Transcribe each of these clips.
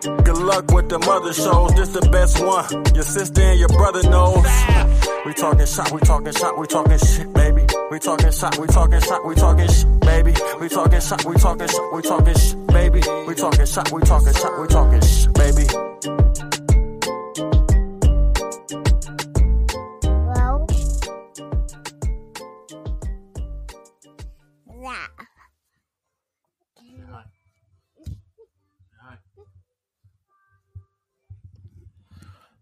Good luck with the mother shows, this the best one. Your sister and your brother knows. We talking shot, we talking shot, we talking shit, baby. We talking shot, we talking shot, we talking shit, baby. We talking shot, we talking shot, we talking shit, baby. We talking shot, we talking shot, we talking shit, baby. Well, that.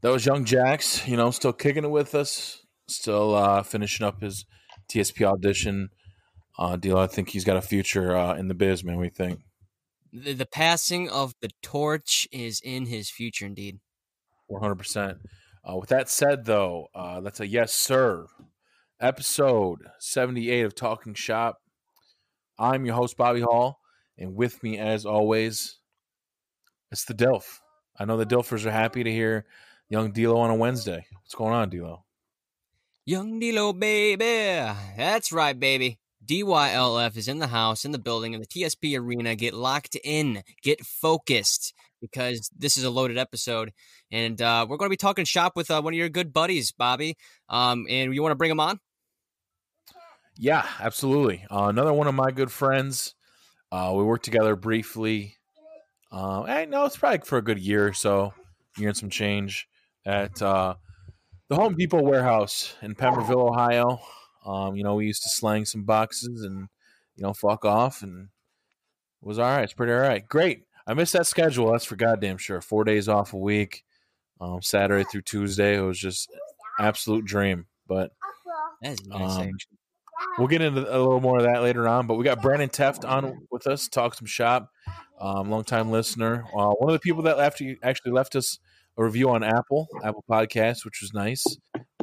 That was Young Jax, you know, still kicking it with us, still finishing up his TSP audition deal. I think he's got a future in the biz, man. What do you think? The passing of the torch is in his future, indeed. 100%. With that said, though, that's a yes, sir. Episode 78 of Talking Shop. I'm your host, Bobby Hall, and with me, as always, it's the Dilf. I know the Dilfers are happy to hear Young D-Lo on a Wednesday. What's going on, D-Lo? Young D-Lo, baby. That's right, baby. DYLF is in the house, in the building, in the TSP arena. Get locked in. Get focused, because this is a loaded episode. And we're going to be talking shop with one of your good buddies, Bobby. And you want to bring him on? Yeah, absolutely. Another one of my good friends. We worked together briefly. I know it's probably for a good year or so. Year and some change. At the Home Depot warehouse in Pemberville, Ohio. You know, we used to slang some boxes and, you know, fuck off, and it was all right. It's pretty all right. Great. I missed that schedule. That's for goddamn sure. 4 days off a week, Saturday through Tuesday. It was just absolute dream. But that's nice. We'll get into a little more of that later on. But we got Brandon Teft on with us, talk some shop, longtime listener. One of the people that actually left us a review on Apple Podcasts, which was nice.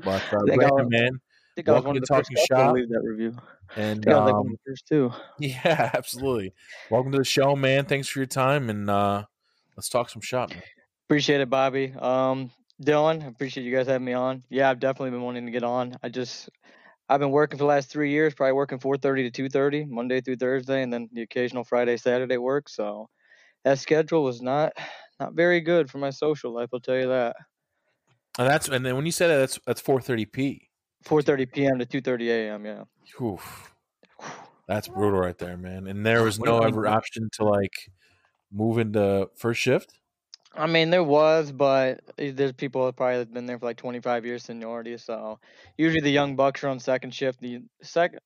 But Brandon, man, welcome to Talking Shop. Leave that review. And the first two. Yeah, absolutely. Welcome to the show, man. Thanks for your time, and let's talk some shop. Man. Appreciate it, Bobby. Dylan, I appreciate you guys having me on. Yeah, I've definitely been wanting to get on. I've been working for the last 3 years, probably working 4:30 to 2:30, Monday through Thursday, and then the occasional Friday, Saturday work. So that schedule was not very good for my social life, I'll tell you that. And then when you said that, that's 4:30 p.m. 4:30 p.m. to 2:30 a.m. Yeah. Oof. That's brutal, right there, man. And there was no ever option to like move into first shift. I mean, there was, but there's people that probably have been there for like 25 years seniority. So usually the young bucks are on second shift.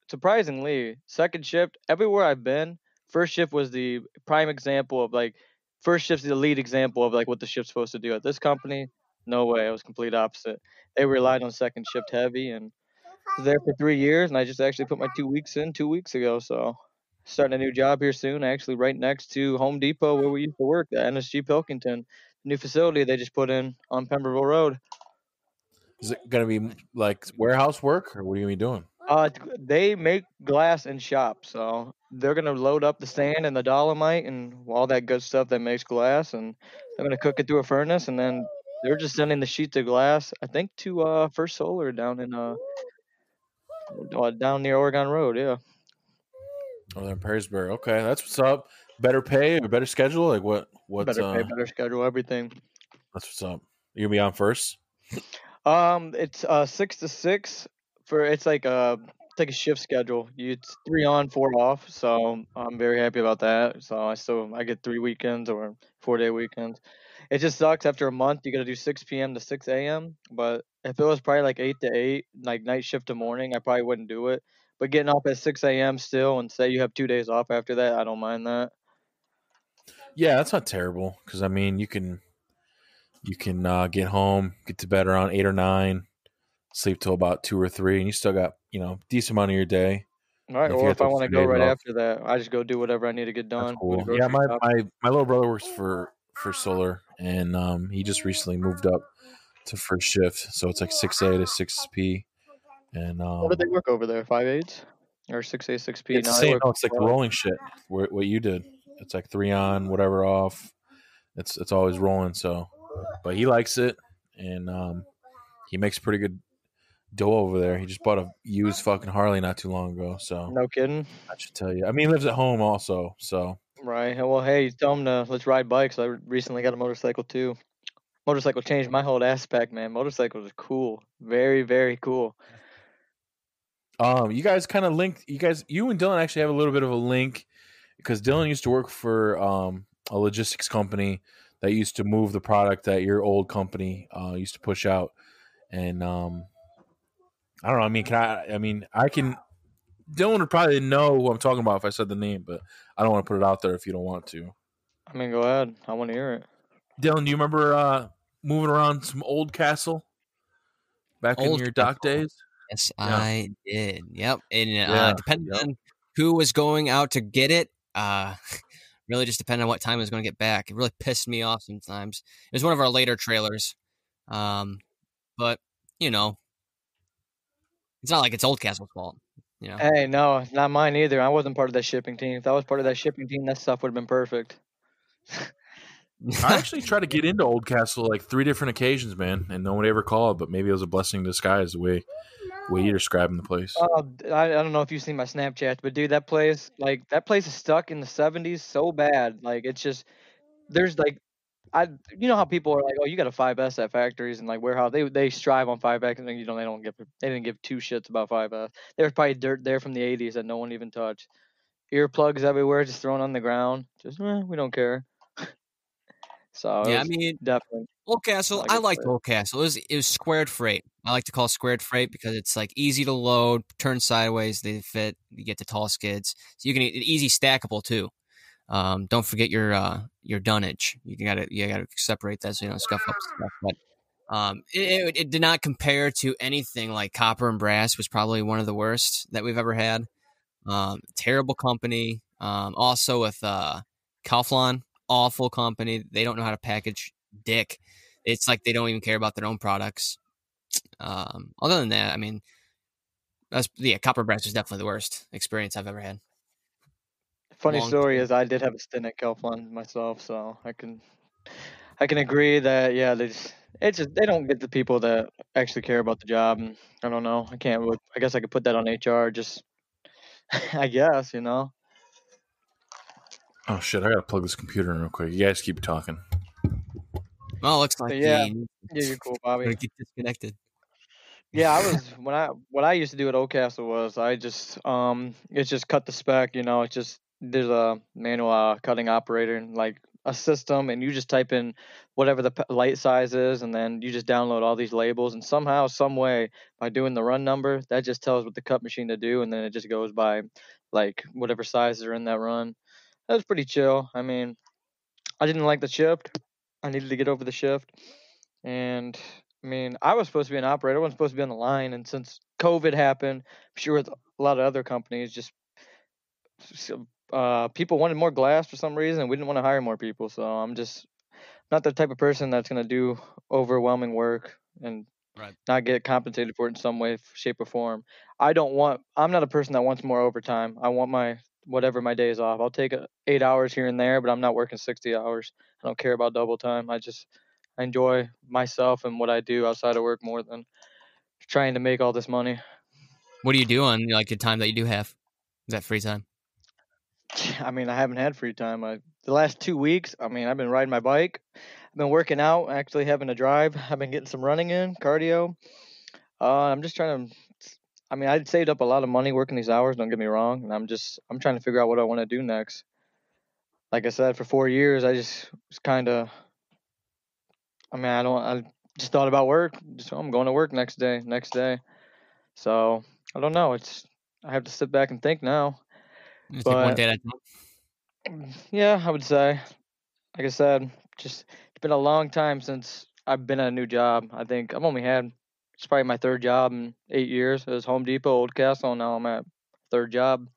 Surprisingly, second shift everywhere I've been. First shift was the prime example of like, first shift's the lead example of like what the shift's supposed to do at this company. No way, it was complete opposite. They relied on second shift heavy, and I was there for 3 years, and I just actually put my 2 weeks in 2 weeks ago. So starting a new job here soon, actually right next to Home Depot where we used to work, the NSG Pilkington. New facility they just put in on Pemberville Road. Is it going to be like warehouse work, or what are you going to be doing? They make glass and shop, so they're going to load up the sand and the dolomite and all that good stuff that makes glass, and they're going to cook it through a furnace, and then they're just sending the sheets of glass, I think, to First Solar down in down near Oregon Road, yeah. Oh, they're in Perrysburg. Okay, that's what's up. Better pay or better schedule? Like what? Better pay, better schedule, everything. That's what's up. You gonna be on first? It's 6 to 6 for. It's like a shift schedule. It's 3 on, 4 off. So I'm very happy about that. So I get 3 weekends or 4-day weekends. It just sucks. After a month, you got to do 6 p.m. to 6 a.m. But if it was probably like 8 to 8, like night shift to morning, I probably wouldn't do it. But getting off at 6 a.m. still and say you have 2 days off after that, I don't mind that. Yeah, that's not terrible because, I mean, you can get home, get to bed around 8 or 9, sleep till about 2 or 3, and you still got, you know, decent amount of your day. All right, or if I want to go right after that, I just go do whatever I need to get done. Cool. Yeah, my little brother works for Solar and he just recently moved up to first shift, so it's like 6A to 6P. And what do they work over there? 5/8 or 6A, 6P? It's the same. No, it's like rolling shit. What you did? It's like 3 on, whatever off. It's always rolling. So, but he likes it, and he makes pretty good dough over there. He just bought a used fucking Harley not too long ago. So no kidding. I should tell you. I mean, he lives at home also. So right. Well, hey, tell him to let's ride bikes. I recently got a motorcycle too. Motorcycle changed my whole aspect, man. Motorcycles are cool. Very, very cool. You guys kind of linked. You and Dylan actually have a little bit of a link because Dylan used to work for a logistics company that used to move the product that your old company used to push out. And I don't know. I mean, Dylan would probably know who I'm talking about if I said the name, but I don't want to put it out there if you don't want to. I mean, go ahead. I want to hear it. Dylan, do you remember moving around some Oldcastle back in your dock days? Yes, yeah. I did. Yep. And depending on who was going out to get it, really just depended on what time I was going to get back. It really pissed me off sometimes. It was one of our later trailers. But, you know, it's not like it's Oldcastle's fault. You know? Hey, no, it's not mine either. I wasn't part of that shipping team. If I was part of that shipping team, that stuff would have been perfect. I actually tried to get into Oldcastle like 3 different occasions, man, and no one ever called, but maybe it was a blessing in disguise the way you're describing the place. I don't know if you've seen my Snapchat, but dude, that place is stuck in the 70s so bad. Like, it's just, there's like, you know how people are like, oh, you got a 5S at factories and like warehouse. They strive on 5S, and they didn't give 2 shits about 5S. There's probably dirt there from the 80s that no one even touched. Earplugs everywhere, just thrown on the ground. Just, we don't care. So yeah, I mean, definitely. Oldcastle, I liked Oldcastle. It was squared freight. I like to call it squared freight because it's like easy to load, turn sideways, they fit, you get the tall skids. So you can easy stackable too. Don't forget your dunnage. You gotta separate that so you don't scuff up stuff. But it did not compare to anything like Copper and Brass was probably one of the worst that we've ever had. Terrible company. Also with Kaufland. Awful company. They don't know how to package dick. It's like they don't even care about their own products. Other than that, I mean, Copper Brass was definitely the worst experience I've ever had. Funny long story time. Is I did have a stint at Kaufland myself, so I can agree that they don't get the people that actually care about the job, and I don't know. I guess I could put that on HR. Just I guess you know. Oh, shit, I gotta plug this computer in real quick. You guys keep talking. Well, it looks like you're cool, Bobby. Gonna get disconnected. Yeah, I was what I used to do at Oldcastle was I just it's just cut the spec, you know, it's just there's a manual cutting operator and like a system, and you just type in whatever the light size is, and then you just download all these labels, and somehow, some way, by doing the run number, that just tells what the cut machine to do, and then it just goes by like whatever sizes are in that run. That was pretty chill. I mean, I didn't like the shift. I needed to get over the shift. And, I mean, I was supposed to be an operator. I wasn't supposed to be on the line. And since COVID happened, I'm sure with a lot of other companies, just people wanted more glass for some reason, and we didn't want to hire more people. So I'm just not the type of person that's going to do overwhelming work and not get compensated for it in some way, shape, or form. I'm not a person that wants more overtime. I want whatever my day is off. I'll take 8 hours here and there, but I'm not working 60 hours. I don't care about double time. I enjoy myself and what I do outside of work more than trying to make all this money. What do you do on like the time that you do have? Is that free time? I mean, I haven't had free time. The last 2 weeks, I mean, I've been riding my bike. I've been working out, actually having a drive. I've been getting some running in, cardio. I'm just trying to I'd saved up a lot of money working these hours, don't get me wrong, and I'm trying to figure out what I want to do next. Like I said, for 4 years, I just was kind of, I just thought about work. I'm going to work next day. So, I don't know. I have to sit back and think now. Just take one day at a time. Yeah, I would say. Like I said, just, it's been a long time since I've been at a new job. I think I've only had, it's probably my 3rd job in 8 years. It was Home Depot, Oldcastle, and now I'm at 3rd job.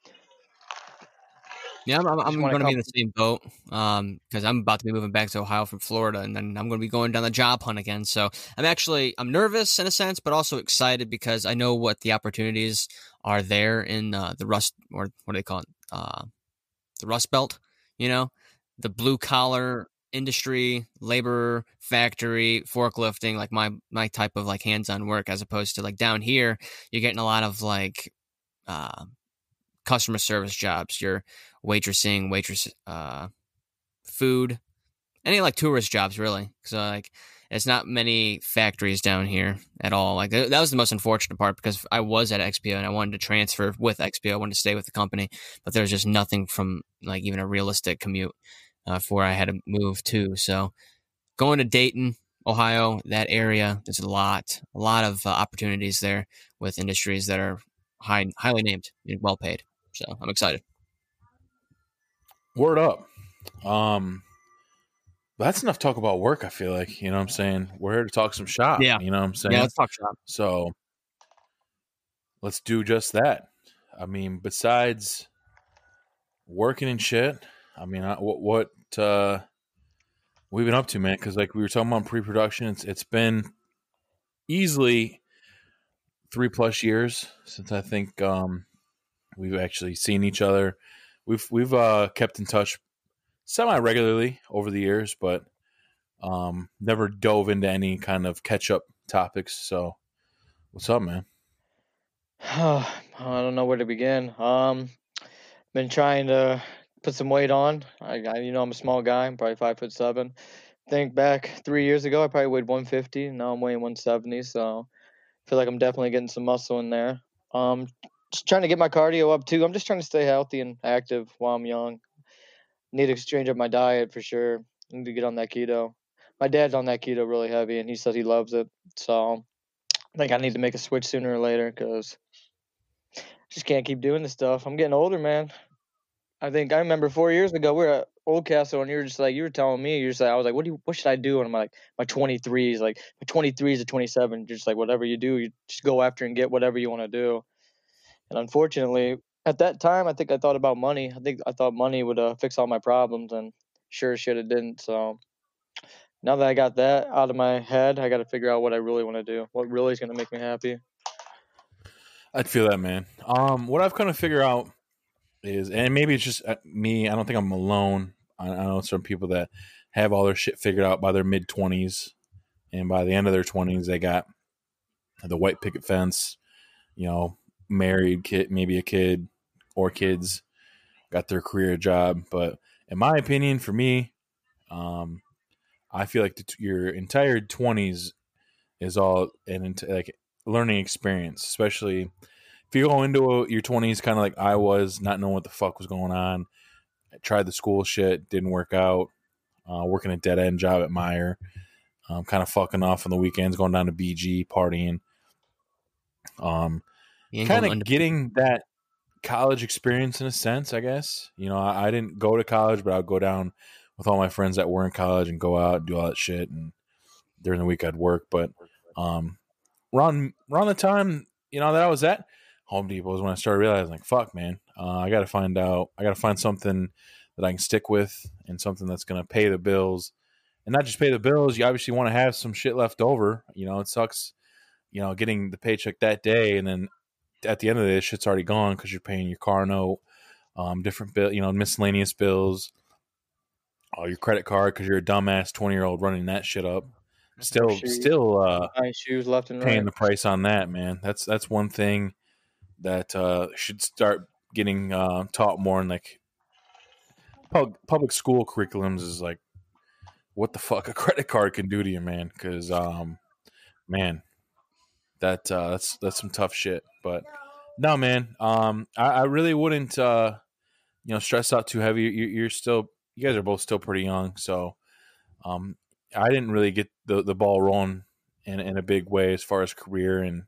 Yeah, I'm going to be in the same boat because I'm about to be moving back to Ohio from Florida, and then I'm going to be going down the job hunt again. So I'm nervous in a sense, but also excited because I know what the opportunities are there in the Rust, or what do they call it? The Rust Belt, the blue collar industry, labor, factory, forklifting, like my type of like hands-on work, as opposed to like down here, you're getting a lot of like customer service jobs, your waitressing, food, any like tourist jobs really. So like, it's not many factories down here at all. Like that was the most unfortunate part because I was at XPO and I wanted to transfer with XPO. I wanted to stay with the company, but there was just nothing from like even a realistic commute for I had to move to. So going to Dayton, Ohio, that area, there's a lot of opportunities there with industries that are highly named and well paid. So I'm excited. Word up. That's enough talk about work, I feel like. You know what I'm saying? We're here to talk some shop. Yeah. You know what I'm saying? Yeah, let's talk shop. So let's do just that. I mean, besides working and shit, I mean, what we've been up to, man, because like we were talking about pre-production, it's been easily 3+ years since I think we've actually seen each other. We've kept in touch semi-regularly over the years, but never dove into any kind of catch-up topics. So what's up, man? I don't know where to begin. Been trying to put some weight on. I'm a small guy. I'm probably 5'7". Think back 3 years ago, I probably weighed 150. And now I'm weighing 170, so I feel like I'm definitely getting some muscle in there. Just trying to get my cardio up, too. I'm just trying to stay healthy and active while I'm young. Need to change up my diet for sure. Need to get on that keto. My dad's on that keto really heavy, and he said he loves it. So I think I need to make a switch sooner or later because I just can't keep doing this stuff. I'm getting older, man. I remember 4 years ago we were at Oldcastle, and you were telling me I was like, what should I do? And I'm like, my 23s to 27. Just like whatever you do, you just go after and get whatever you want to do. And unfortunately, at that time, I think I thought about money. I think I thought money would fix all my problems, and sure as shit it didn't. So now that I got that out of my head, I got to figure out what I really want to do, what really is going to make me happy. I'd feel that, man. What I've kind of figured out is, and maybe it's just me, I don't think I'm alone. I know some people that have all their shit figured out by their mid-20s, and by the end of their 20s, they got the white picket fence, married, kid, maybe a kid or kids, got their career job. But in my opinion, for me, I feel like your entire 20s is all an learning experience, especially if you go into your 20s kind of like I was, not knowing what the fuck was going on. I tried the school shit, didn't work out, working a dead-end job at Meijer, kind of fucking off on the weekends, going down to BG, partying. Kind of getting that college experience in a sense, I guess. I didn't go to college, but I would go down with all my friends that were in college and go out and do all that shit. And during the week, I'd work. But around the time, that I was at Home Depot is when I started realizing, like, fuck, man, I got to find something that I can stick with and something that's going to pay the bills. And not just pay the bills, you obviously want to have some shit left over. It sucks, getting the paycheck that day and then at the end of the day, shit's already gone because you're paying your car note, different bill, miscellaneous bills, your credit card because you're a dumbass 20-year-old running that shit up. Still, shoes left and paying right. The price on that, man. That's one thing that should start getting taught more in like public school curriculums. Is like what the fuck a credit card can do to you, man. Because that's some tough shit. But no, man, I really wouldn't, stress out too heavy. You guys are both still pretty young. So I didn't really get the ball rolling in a big way as far as career and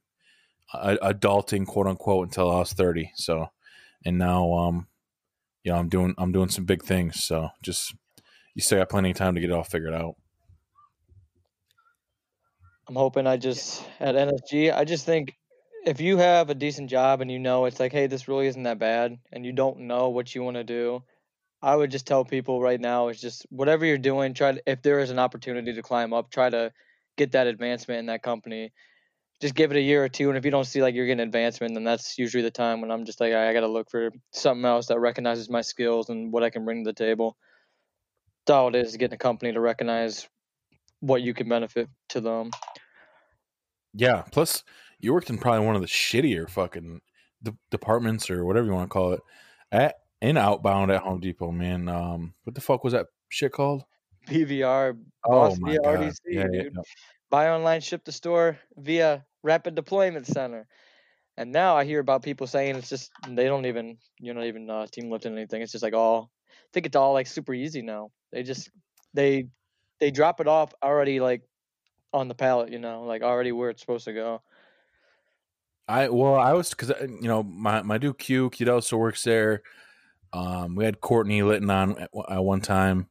adulting, quote unquote, until I was 30. So, and now, I'm doing some big things. So just, you still got plenty of time to get it all figured out. I'm hoping at NSG, I just think, if you have a decent job and it's like, hey, this really isn't that bad, and you don't know what you want to do, I would just tell people right now is just whatever you're doing, try to, if there is an opportunity to climb up, try to get that advancement in that company. Just give it a year or two, and if you don't see like you're getting advancement, then that's usually the time when I'm just like, I got to look for something else that recognizes my skills and what I can bring to the table. That's all it is, getting a company to recognize what you can benefit to them. Yeah, plus you worked in probably one of the shittier fucking departments or whatever you want to call it in outbound at Home Depot, man. What the fuck was that shit called? PVR. Boss, my VRDC, yeah, dude. Yeah, yeah. Buy online, ship to store via Rapid Deployment Center. And now I hear about people saying it's just, they don't even, you're not even team lifting anything. It's just like all, I think it's all like super easy now. They just, they drop it off already like on the pallet, you know, like already where it's supposed to go. I was, because, you know, my dude Q also works there. We had Courtney Litton on at one time.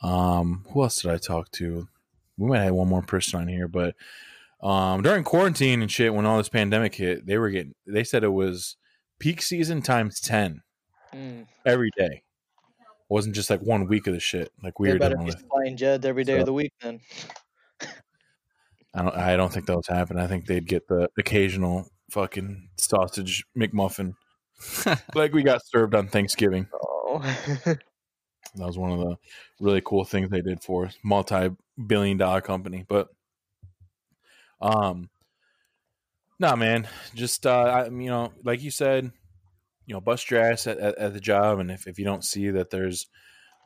Who else did I talk to? We might have one more person on here, but during quarantine and shit, when all this pandemic hit, they said it was peak season times 10 every day. It wasn't just like 1 week of the shit like we were doing. Be flying jets every day of the week then. I don't think that was happening. I think they'd get the occasional fucking sausage McMuffin like we got served on Thanksgiving. Oh. That was one of the really cool things they did for us. Multi-billion-dollar company. But nah, man, just you know, like you said, you know, bust your ass at the job, and if you don't see that there's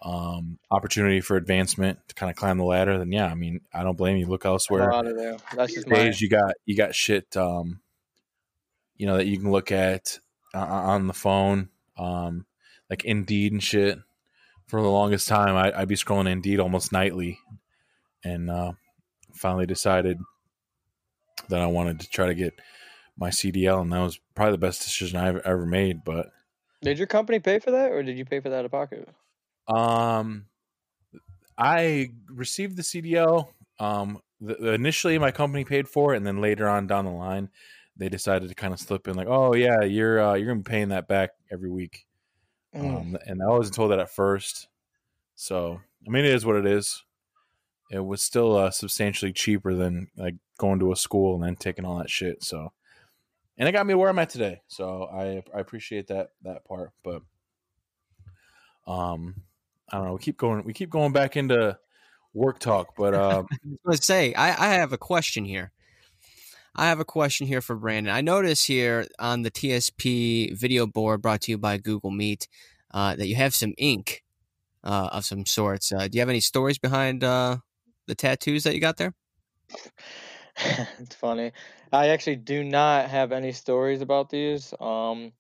opportunity for advancement to kind of climb the ladder, then yeah, I mean, I don't blame you. Look elsewhere. Out of there. That's just days you got shit, you know, that you can look at on the phone, like Indeed and shit. For the longest time, I'd be scrolling Indeed almost nightly, and finally decided that I wanted to try to get my CDL, and that was probably the best decision I've ever made. But did your company pay for that, or did you pay for that out of pocket? I received the CDL. Initially my company paid for it, and then later on down the line, they decided to kind of slip in like, oh yeah, you're going to be paying that back every week. And I wasn't told that at first. So, I mean, it is what it is. It was still substantially cheaper than like going to a school and then taking all that shit. So, and it got me where I'm at today. So I appreciate that part, but I don't know. We keep going back into work talk, but I was going to say, I have a question here. I have a question here for Brandon. I notice here on the TSP video board brought to you by Google Meet that you have some ink of some sorts. Do you have any stories behind the tattoos that you got there? It's funny. I actually do not have any stories about these. Honestly,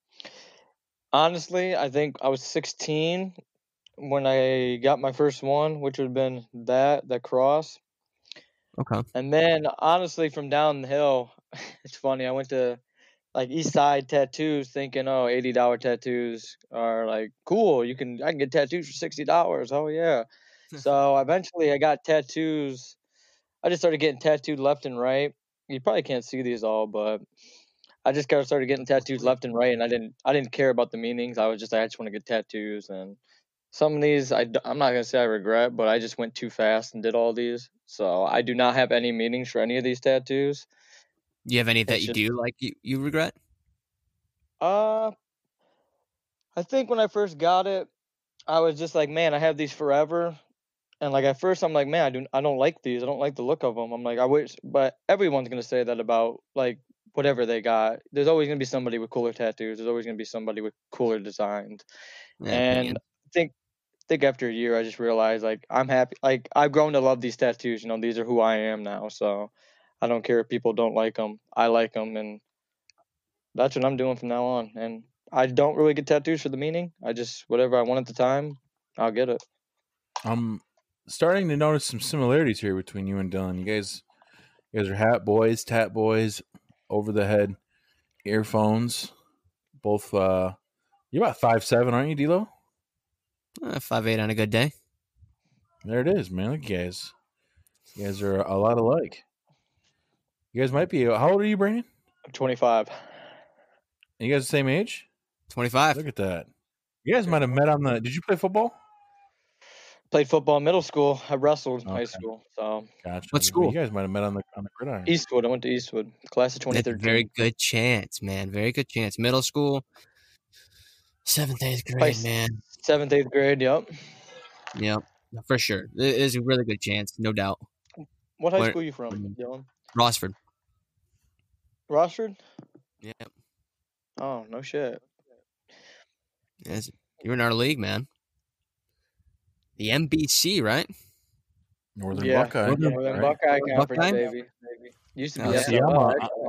I think I was 16 when I got my first one, which would have been the cross. Okay. And then, honestly, from down the hill, it's funny. I went to like East Side Tattoos, thinking, "Oh, $80 tattoos are like cool. I can get tattoos for $60. Oh yeah." So eventually, I got tattoos. I just started getting tattooed left and right. You probably can't see these all, but I just kind of started getting tattoos left and right, and I didn't care about the meanings. I was just I just want to get tattoos, and some of these I'm not gonna say I regret, but I just went too fast and did all these. So I do not have any meanings for any of these tattoos. You have any that you do like you regret? I think when I first got it, I was just like, man, I have these forever. And like at first I'm like, man, I don't like these. I don't like the look of them. I'm like, I wish, but everyone's going to say that about like whatever they got. There's always going to be somebody with cooler tattoos. There's always going to be somebody with cooler designs. Yeah, and man. I think after a year, I just realized like I'm happy. Like I've grown to love these tattoos. You know, these are who I am now. So I don't care if people don't like them. I like them, and that's what I'm doing from now on. And I don't really get tattoos for the meaning. I just whatever I want at the time, I'll get it. Starting to notice some similarities here between you and Dylan. You guys are hat boys, tat boys, over the head earphones. Both you're about 5'7", aren't you, D-Lo? 5'8" on a good day. There it is, man. Look, guys. You guys are a lot alike. You guys might be. How old are you, Brandon? I'm 25. And you guys the same age? 25. Look at that. You guys might have met on the. Did you play football? Played football in middle school. I wrestled in high school. So gotcha. What school? You guys might have met on the gridiron. Eastwood. I went to Eastwood. Class of 2013. That's a very good chance, man. Very good chance. Middle school. 7th, 8th grade, man. 7th, 8th grade. Yep. Yep. For sure. It is a really good chance, no doubt. What high school are you from, Dylan? Rossford. Rossford? Yeah. Oh, no shit. Yes. You're in our league, man. The MBC, right? Northern Buckeye Conference, baby. Used to be.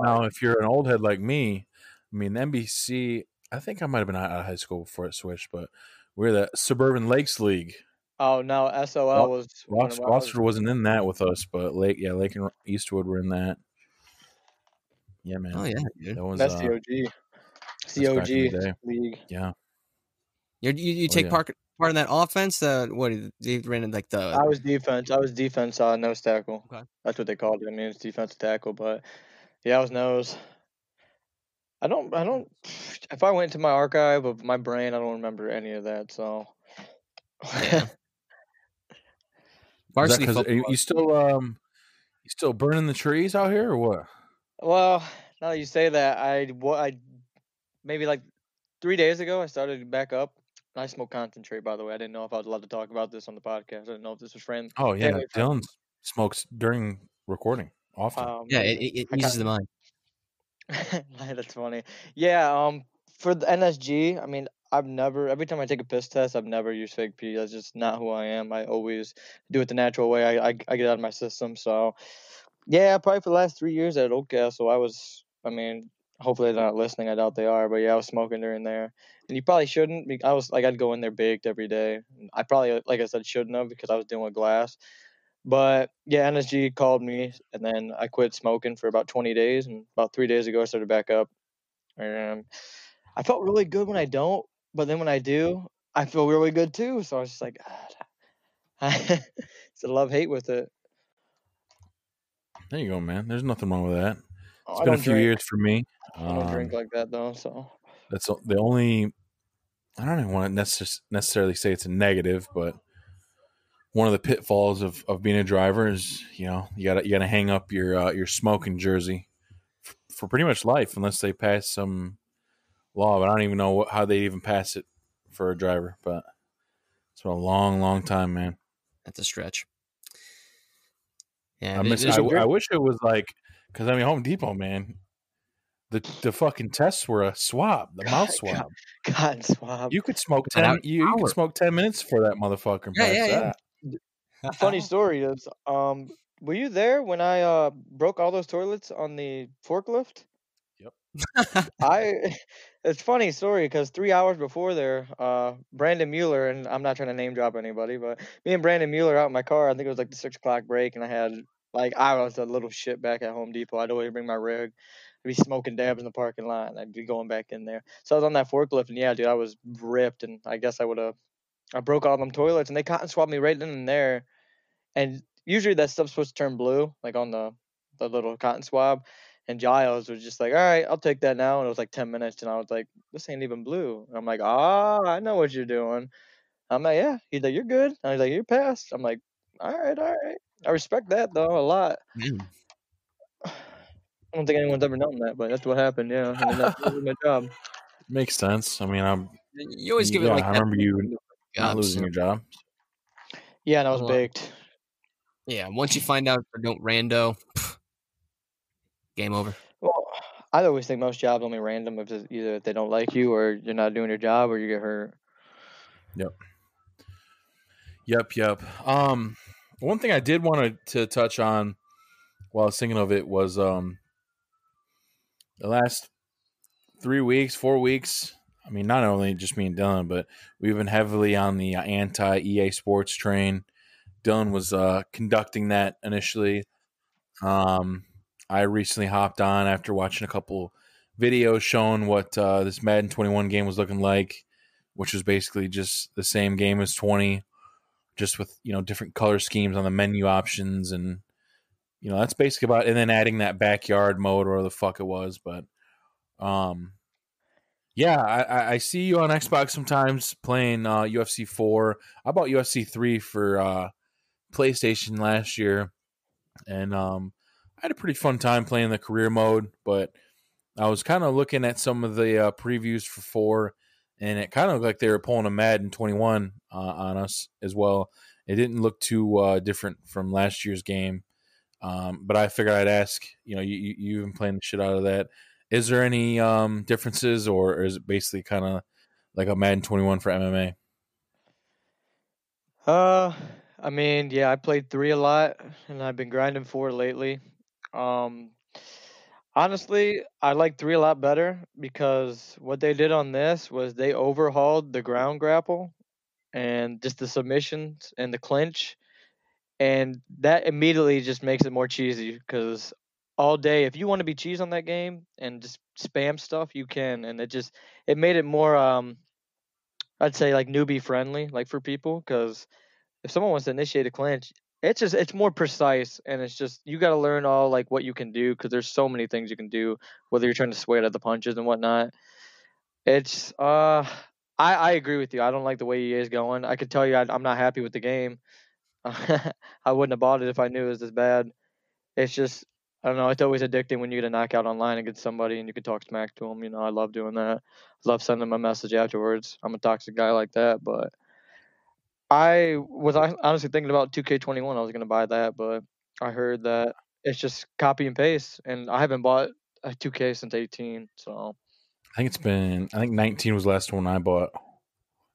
Now, if you're an old head like me, I mean, NBC, I think I might have been out of high school before it switched, but we're the Suburban Lakes League. Oh, no, SOL was... Rossford wasn't in that with us, but Lake and Eastwood were in that. Yeah, man. Oh, yeah, dude. That's the OG. It's the OG league. Yeah. You take part in that offense? What, they ran in like the... I was defense. I was defense nose tackle. Okay. That's what they called it. I mean, it's defensive tackle, but yeah, I was nose. I don't... If I went to my archive of my brain, I don't remember any of that, so... Yeah. Varsity football. You still burning the trees out here or what? Well, now that you say that, I maybe like 3 days ago I started back up. I smoke concentrate, by the way. I didn't know if I was allowed to talk about this on the podcast. I didn't know if this was friend. Oh yeah, anyway, Dylan smokes during recording often. It uses the mind. That's funny. Yeah. For the NSG, I mean, every time I take a piss test, I've never used fake pee. That's just not who I am. I always do it the natural way. I get out of my system. So, yeah, probably for the last 3 years at Oldcastle, hopefully they're not listening. I doubt they are. But, yeah, I was smoking during there. And you probably shouldn't. I'd go in there baked every day. I probably, like I said, shouldn't have because I was dealing with glass. But, yeah, NSG called me, and then I quit smoking for about 20 days. And about 3 days ago, I started back up. And I felt really good when I don't. But then when I do, I feel really good too. So I was just like, it's a love-hate with it. There you go, man. There's nothing wrong with that. It's been a few years for me. I don't drink like that, though. So that's the only – I don't even want to necessarily say it's a negative, but one of the pitfalls of being a driver is, you know, you gotta hang up your smoking jersey for pretty much life unless they pass some – law, but I don't even know how they even pass it for a driver. But it's been a long, long time, man. That's a stretch. Yeah, I wish it was like because I mean Home Depot, man. The fucking tests were a swab, the mouth swab, God swab. You could smoke 10. You could smoke 10 minutes for that motherfucker. Yeah. Funny story is, were you there when I broke all those toilets on the forklift? It's funny story because 3 hours before there, Brandon Mueller, and I'm not trying to name drop anybody, but me and Brandon Mueller out in my car, I think it was like the 6 o'clock break, and I was a little shit back at Home Depot. I'd always bring my rig, I'd be smoking dabs in the parking lot, and I'd be going back in there. So I was on that forklift, and yeah, dude, I was ripped, and I guess I broke all them toilets, and they cotton swabbed me right then and there. And usually that stuff's supposed to turn blue, like on the little cotton swab. And Giles was just like, all right, I'll take that now. And it was like 10 minutes. And I was like, this ain't even blue. And I'm like, I know what you're doing. I'm like, yeah. He's like, you're good. And I was like, you're passed. I'm like, all right. I respect that, though, a lot. I don't think anyone's ever known that, but that's what happened. Yeah. I mean, that's really my job. Makes sense. I mean, you always give it like I remember you not losing your job. Yeah, and I was baked. Yeah. Once you find out or don't rando. Game over. Well, I always think most jobs only random if they don't like you or you're not doing your job or you get hurt. Yep. One thing I did want to touch on while I was thinking of it was the last 4 weeks. I mean, not only just me and Dylan, but we've been heavily on the anti-EA Sports train. Dylan was conducting that initially. I recently hopped on after watching a couple videos showing what this Madden 21 game was looking like, which was basically just the same game as 20, just with, you know, different color schemes on the menu options. And, you know, that's basically about it. And then adding that backyard mode or whatever the fuck it was. But Yeah, I see you on Xbox sometimes playing UFC 4. I bought UFC 3 for PlayStation last year, and I had a pretty fun time playing the career mode, but I was kind of looking at some of the previews for 4, and it kind of looked like they were pulling a Madden 21 on us as well. It didn't look too different from last year's game, but I figured I'd ask, you know, you've been playing the shit out of that. Is there any differences, or is it basically kind of like a Madden 21 for MMA? I mean, yeah, I played 3 a lot, and I've been grinding 4 lately. Honestly, I like 3 a lot better because what they did on this was they overhauled the ground grapple and just the submissions and the clinch, and that immediately just makes it more cheesy because all day, if you want to be cheese on that game and just spam stuff, you can. And it made it more, I'd say, like newbie friendly, like for people. Because if someone wants to initiate a clinch, it's more precise. And it's just, you got to learn all like what you can do because there's so many things you can do, whether you're trying to sway it at the punches and whatnot. It's, I agree with you. I don't like the way EA is going. I could tell you I'm not happy with the game. I wouldn't have bought it if I knew it was this bad. It's just, I don't know. It's always addicting when you get a knockout online against somebody and you can talk smack to them. You know, I love doing that. I love sending them a message afterwards. I'm a toxic guy like that. But I was honestly thinking about 2K21. I was going to buy that, but I heard that it's just copy and paste. And I haven't bought a 2K since 18. So I think 19 was the last one I bought.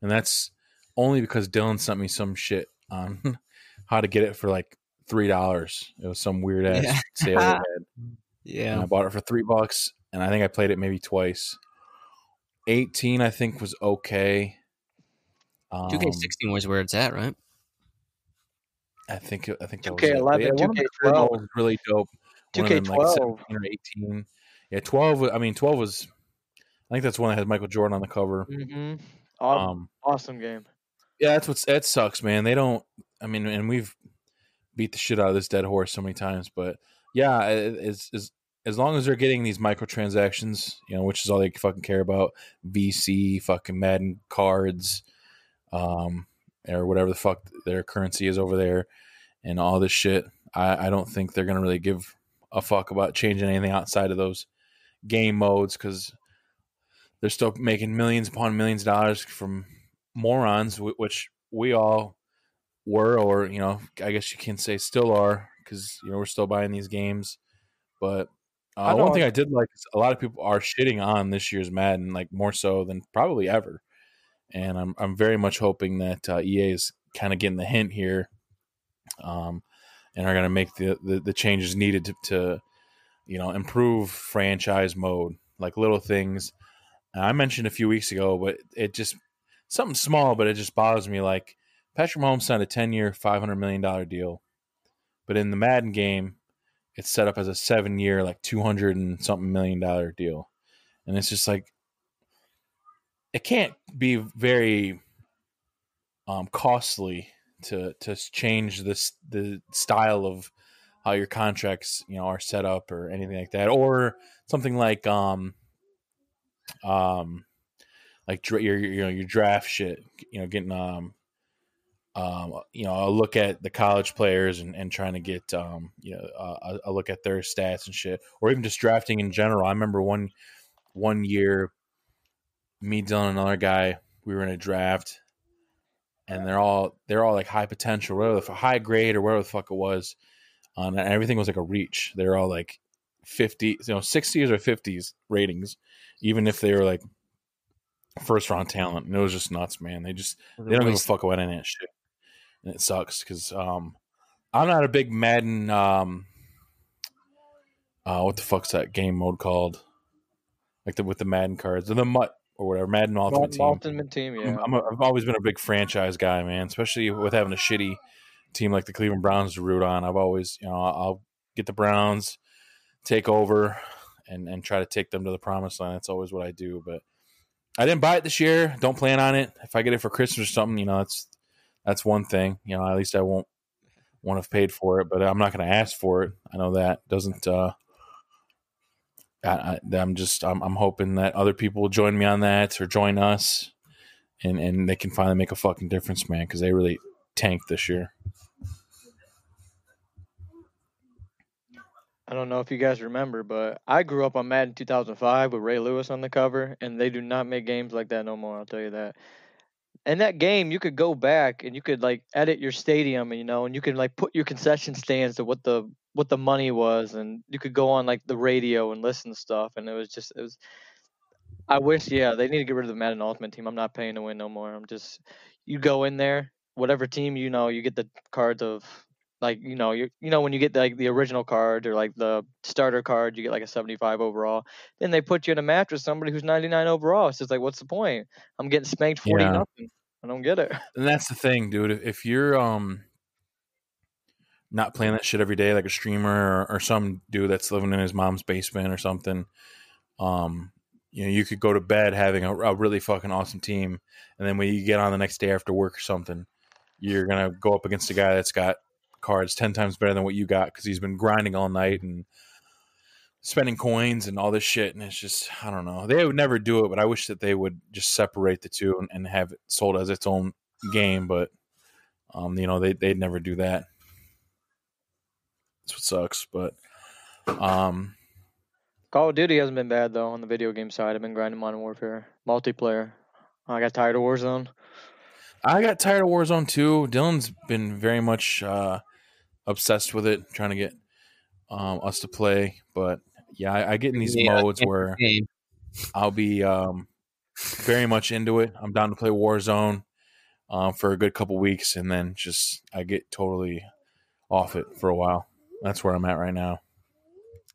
And that's only because Dylan sent me some shit on how to get it for like $3. It was some weird ass sale. Yeah. And I bought it for $3, and I think I played it maybe twice. 18, I think, was okay. 2K16 was where it's at, right? I think 2K11, 2K12 was really dope. 2K12 like 18. Yeah, 12. I mean, 12 was. I think that's one that has Michael Jordan on the cover. Mm-hmm. Awesome game. Yeah, that's what that sucks, man. They don't. I mean, and we've beat the shit out of this dead horse so many times, but yeah, it's as long as they're getting these microtransactions, you know, which is all they fucking care about, VC, fucking Madden cards, or whatever the fuck their currency is over there, and all this shit. I don't think they're gonna really give a fuck about changing anything outside of those game modes because they're still making millions upon millions of dollars from morons, which we all were, or, you know, I guess you can say still are, because, you know, we're still buying these games. But one thing I did like is a lot of people are shitting on this year's Madden, like more so than probably ever. And I'm very much hoping that EA is kind of getting the hint here, and are going to make the changes needed to, you know, improve franchise mode, like little things. And I mentioned a few weeks ago, but it just something small, but it just bothers me, like. Patrick Mahomes signed a 10-year, $500 million deal. But in the Madden game, it's set up as a 7-year, like $200-something million deal. And it's just like, it can't be very costly to change this, the style of how your contracts, you know, are set up or anything like that. Or something like your draft shit, you know, getting you know, a look at the college players and trying to get, you know, a look at their stats and shit, or even just drafting in general. I remember one year, me, Dylan, and another guy, we were in a draft, and they're all like high potential, whatever the high grade or whatever the fuck it was, and everything was like a reach. They were all like 50, you know, 60s or 50s ratings, even if they were like first round talent. And it was just nuts, man. They don't give a fuck about any of that shit. And it sucks because I'm not a big Madden. What the fuck's that game mode called? Like with the Madden cards or the Mutt or whatever. Madden Ultimate Team. Yeah. I've always been a big franchise guy, man. Especially with having a shitty team like the Cleveland Browns to root on. I've always, you know, I'll get the Browns, take over, and try to take them to the promised land. That's always what I do. But I didn't buy it this year. Don't plan on it. If I get it for Christmas or something, you know, that's one thing, you know, at least I won't have paid for it, but I'm not going to ask for it. I know that doesn't I'm hoping that other people will join me on that or join us, and they can finally make a fucking difference, man, because they really tanked this year. I don't know if you guys remember, but I grew up on Madden 2005 with Ray Lewis on the cover, and they do not make games like that no more, I'll tell you that. And that game, you could go back and you could like edit your stadium, you know, and you could like put your concession stands to what the money was, and you could go on like the radio and listen to stuff, and it was I wish, yeah, they need to get rid of the Madden Ultimate Team. I'm not paying to win no more. I'm just, you go in there, whatever team, you know, you get the cards of, like, you know, when you get like the original card or like the starter card, you get like a 75 overall. Then they put you in a match with somebody who's 99 overall. It's just like, what's the point? I'm getting spanked 40-0. I don't get it. And that's the thing, dude. If you're not playing that shit every day, like a streamer or some dude that's living in his mom's basement or something, you know, you could go to bed having a really fucking awesome team, and then when you get on the next day after work or something, you're gonna go up against a guy that's got cards 10 times better than what you got because he's been grinding all night and spending coins and all this shit, and it's just, I don't know, they would never do it, but I wish that they would just separate the two and have it sold as its own game, but you know, they'd never do that. That's what sucks. But Call of Duty hasn't been bad though on the video game side. I've been grinding Modern Warfare multiplayer. I got tired of Warzone. I got tired of Warzone too. Dylan's been very much obsessed with it, trying to get us to play. But yeah, I get in these modes where I'll be very much into it. I'm down to play Warzone for a good couple weeks, and then just I get totally off it for a while. That's where I'm at right now.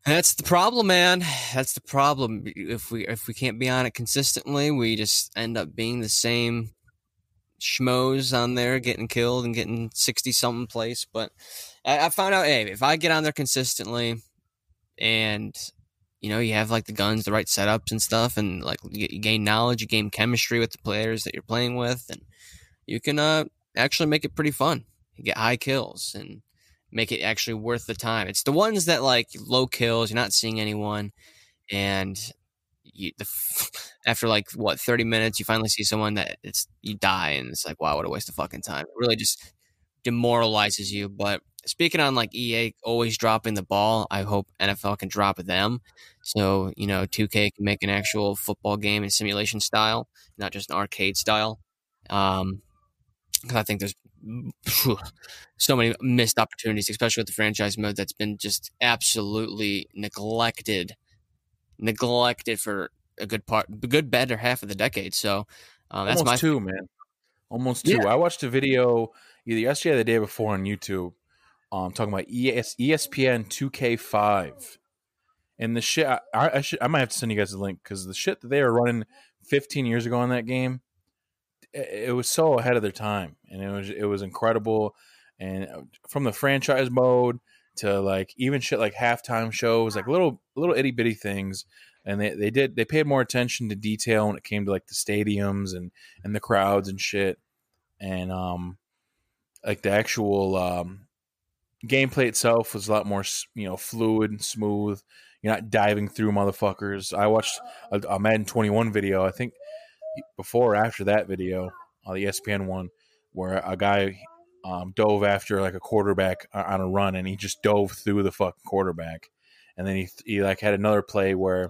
That's the problem, man. That's the problem. If we can't be on it consistently, we just end up being the same schmoes on there, getting killed and getting 60-something place. But I found out, hey, if I get on there consistently and, you know, you have, like, the guns, the right setups and stuff, and, like, you gain knowledge, you gain chemistry with the players that you're playing with, and you can actually make it pretty fun. You get high kills and make it actually worth the time. It's the ones that, like, low kills, you're not seeing anyone, and after like what 30 minutes you finally see someone that you die, and it's like, wow, what a waste of fucking time. It really just demoralizes you. But speaking on like EA always dropping the ball, I hope NFL can drop them, so, you know, 2K can make an actual football game in simulation style, not just an arcade style, because I think there's so many missed opportunities, especially with the franchise mode that's been just absolutely neglected for a good half of the decade. So that's almost two. Yeah. I watched a video either yesterday or the day before on YouTube talking about ESPN 2K5, and the shit I might have to send you guys a link, because the shit that they were running 15 years ago on that game, it was so ahead of their time, and it was incredible. And from the franchise mode to like even shit like halftime shows, like little itty bitty things, and they paid more attention to detail when it came to like the stadiums and the crowds and shit, and like the actual gameplay itself was a lot more, you know, fluid and smooth. You're not diving through motherfuckers. I watched a Madden 21 video, I think before or after that video, the ESPN one, where a guy dove after like a quarterback on a run, and he just dove through the fucking quarterback. And then he like had another play where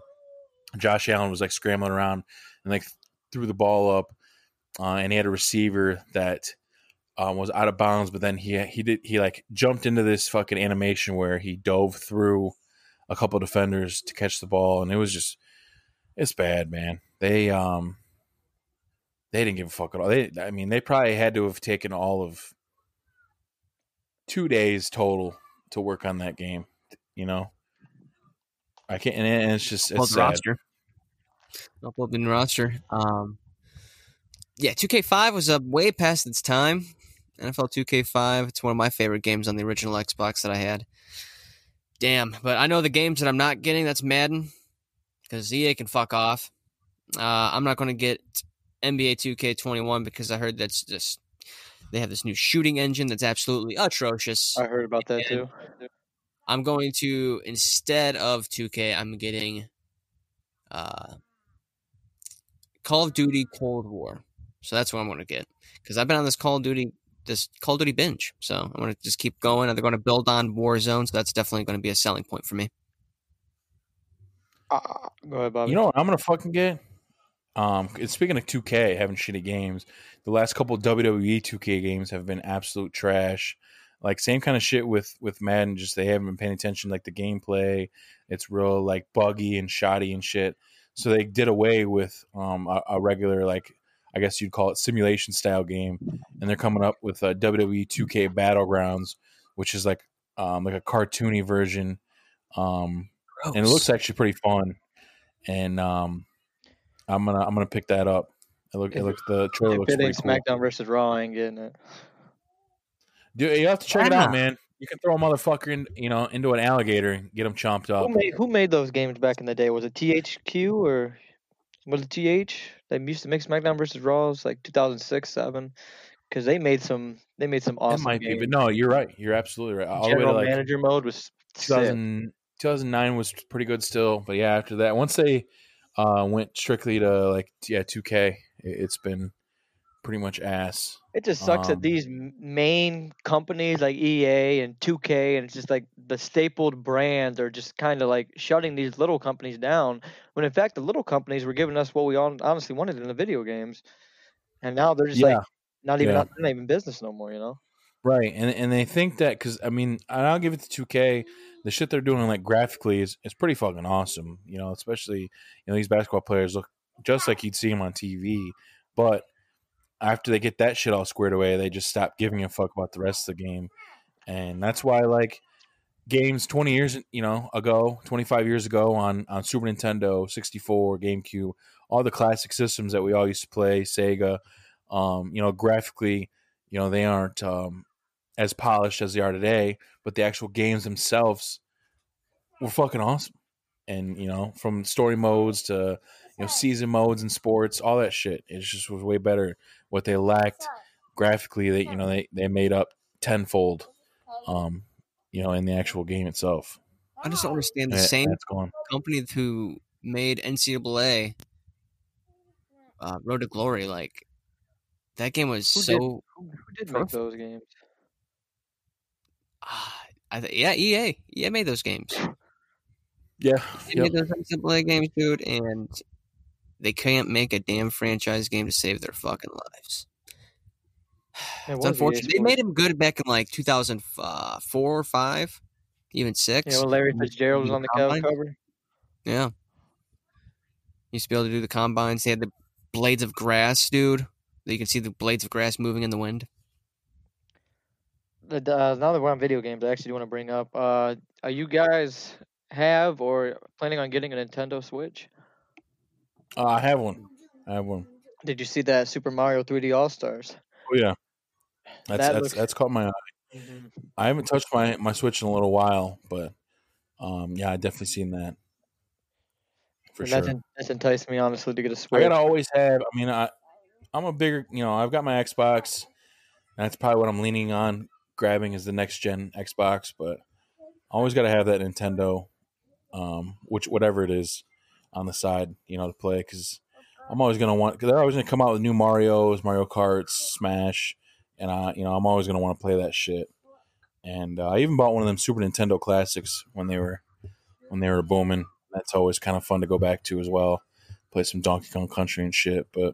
Josh Allen was like scrambling around and like threw the ball up, and he had a receiver that was out of bounds. But then he like jumped into this fucking animation where he dove through a couple defenders to catch the ball, and it's bad, man. They didn't give a fuck at all. They probably had to have taken all of 2 days total to work on that game, you know. I can't, and it's just it's sad. Uploading roster. Yeah, 2K5 was up way past its time. NFL 2K5. It's one of my favorite games on the original Xbox that I had. Damn, but I know the games that I'm not getting. That's Madden, because EA can fuck off. I'm not going to get NBA 2K21 because I heard that's just. They have this new shooting engine that's absolutely atrocious. I heard about that, too. I'm going to, instead of 2K, I'm getting Call of Duty Cold War. So that's what I'm going to get, because I've been on this Call of Duty binge. So I'm going to just keep going, and they're going to build on Warzone. So that's definitely going to be a selling point for me. Go ahead, Bobby. You know what I'm going to fucking get? Speaking of 2K having shitty games, the last couple of WWE 2K games have been absolute trash. Like, same kind of shit with Madden, just they haven't been paying attention, like the gameplay. It's real, like, buggy and shoddy and shit. So they did away with a regular, like, I guess you'd call it simulation-style game, and they're coming up with WWE 2K Battlegrounds, which is like a cartoony version, and it looks actually pretty fun. And I'm gonna pick that up. The trailer looks pretty cool. SmackDown versus Raw ain't getting it. Dude, you have to check it out, man. You can throw a motherfucker into an alligator and get him chomped up. Who made those games back in the day? Was it THQ or was it TH? They used to make SmackDown versus Raws like 2006-07, because they made some awesome. It might games. Be, but no, you're right. You're absolutely right. All General the way to, like, manager mode was 2009 was pretty good still, but yeah, after that, once they went strictly to 2K, it's been pretty much ass. It just sucks that these main companies like EA and 2K, and it's just like the stapled brands are just kind of like shutting these little companies down, when in fact the little companies were giving us what we all honestly wanted in the video games, and now they're just not even business no more, you know? Right, and they think that, because I mean, I'll give it to 2K, the shit they're doing like graphically is pretty fucking awesome, you know. Especially these basketball players look just like you'd see them on TV, but after they get that shit all squared away, they just stop giving a fuck about the rest of the game. And that's why, like, games 20 years ago, 25 years ago on Super Nintendo, 64, GameCube, all the classic systems that we all used to play, Sega, graphically, they aren't as polished as they are today, but the actual games themselves were fucking awesome. And, from story modes to, season modes and sports, all that shit. It just was way better. What they lacked graphically, that they made up tenfold, in the actual game itself. I just don't understand the same company who made NCAA Road to Glory. Like, that game was who did make those games? EA made those games. Yeah, made those NCAA games, dude, and they can't make a damn franchise game to save their fucking lives. It's unfortunate. They made him good back in like 2004 or 5, even 6. Yeah, well, Larry Fitzgerald was on the cover. Yeah. He used to be able to do the combines. They had the blades of grass, dude. You can see the blades of grass moving in the wind. Now that we're on video games, I actually do want to bring up, are you guys have or planning on getting a Nintendo Switch? I have one. Did you see that Super Mario 3D All-Stars? Oh, yeah. That's caught my eye. Mm-hmm. I haven't touched my Switch in a little while, but I've definitely seen that. For sure. That's enticed me, honestly, to get a Switch. I got to always have, I'm a bigger, I've got my Xbox. And that's probably what I'm leaning on grabbing is the next-gen Xbox, but I always got to have that Nintendo, whatever it is, on the side, to play, because I'm always going to want, because they're always going to come out with new Marios, Mario Karts, Smash, and I'm always going to want to play that shit. And I even bought one of them Super Nintendo classics when they were booming. That's always kind of fun to go back to as well. Play some Donkey Kong Country and shit. But